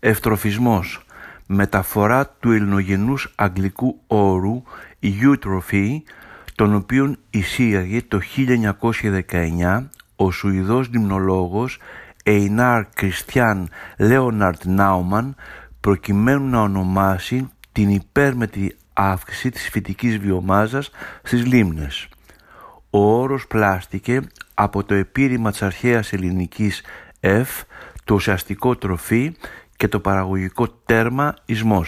Ευτροφισμός, μεταφορά του ελληνογενούς αγγλικού όρου «eutrophy», τον οποίον εισήγαγε το 1919 ο Σουηδός λιμνολόγος Εινάρ Κριστιάν Λέοναρτ Νάουμαν, προκειμένου να ονομάσει την υπέρμετρη αύξηση της φυτικής βιομάζας στις λίμνες. Ο όρος πλάστηκε από το επίρρημα της αρχαίας ελληνικής «εφ», το ουσιαστικό «τροφή» και το παραγωγικό τέρμα «ισμός».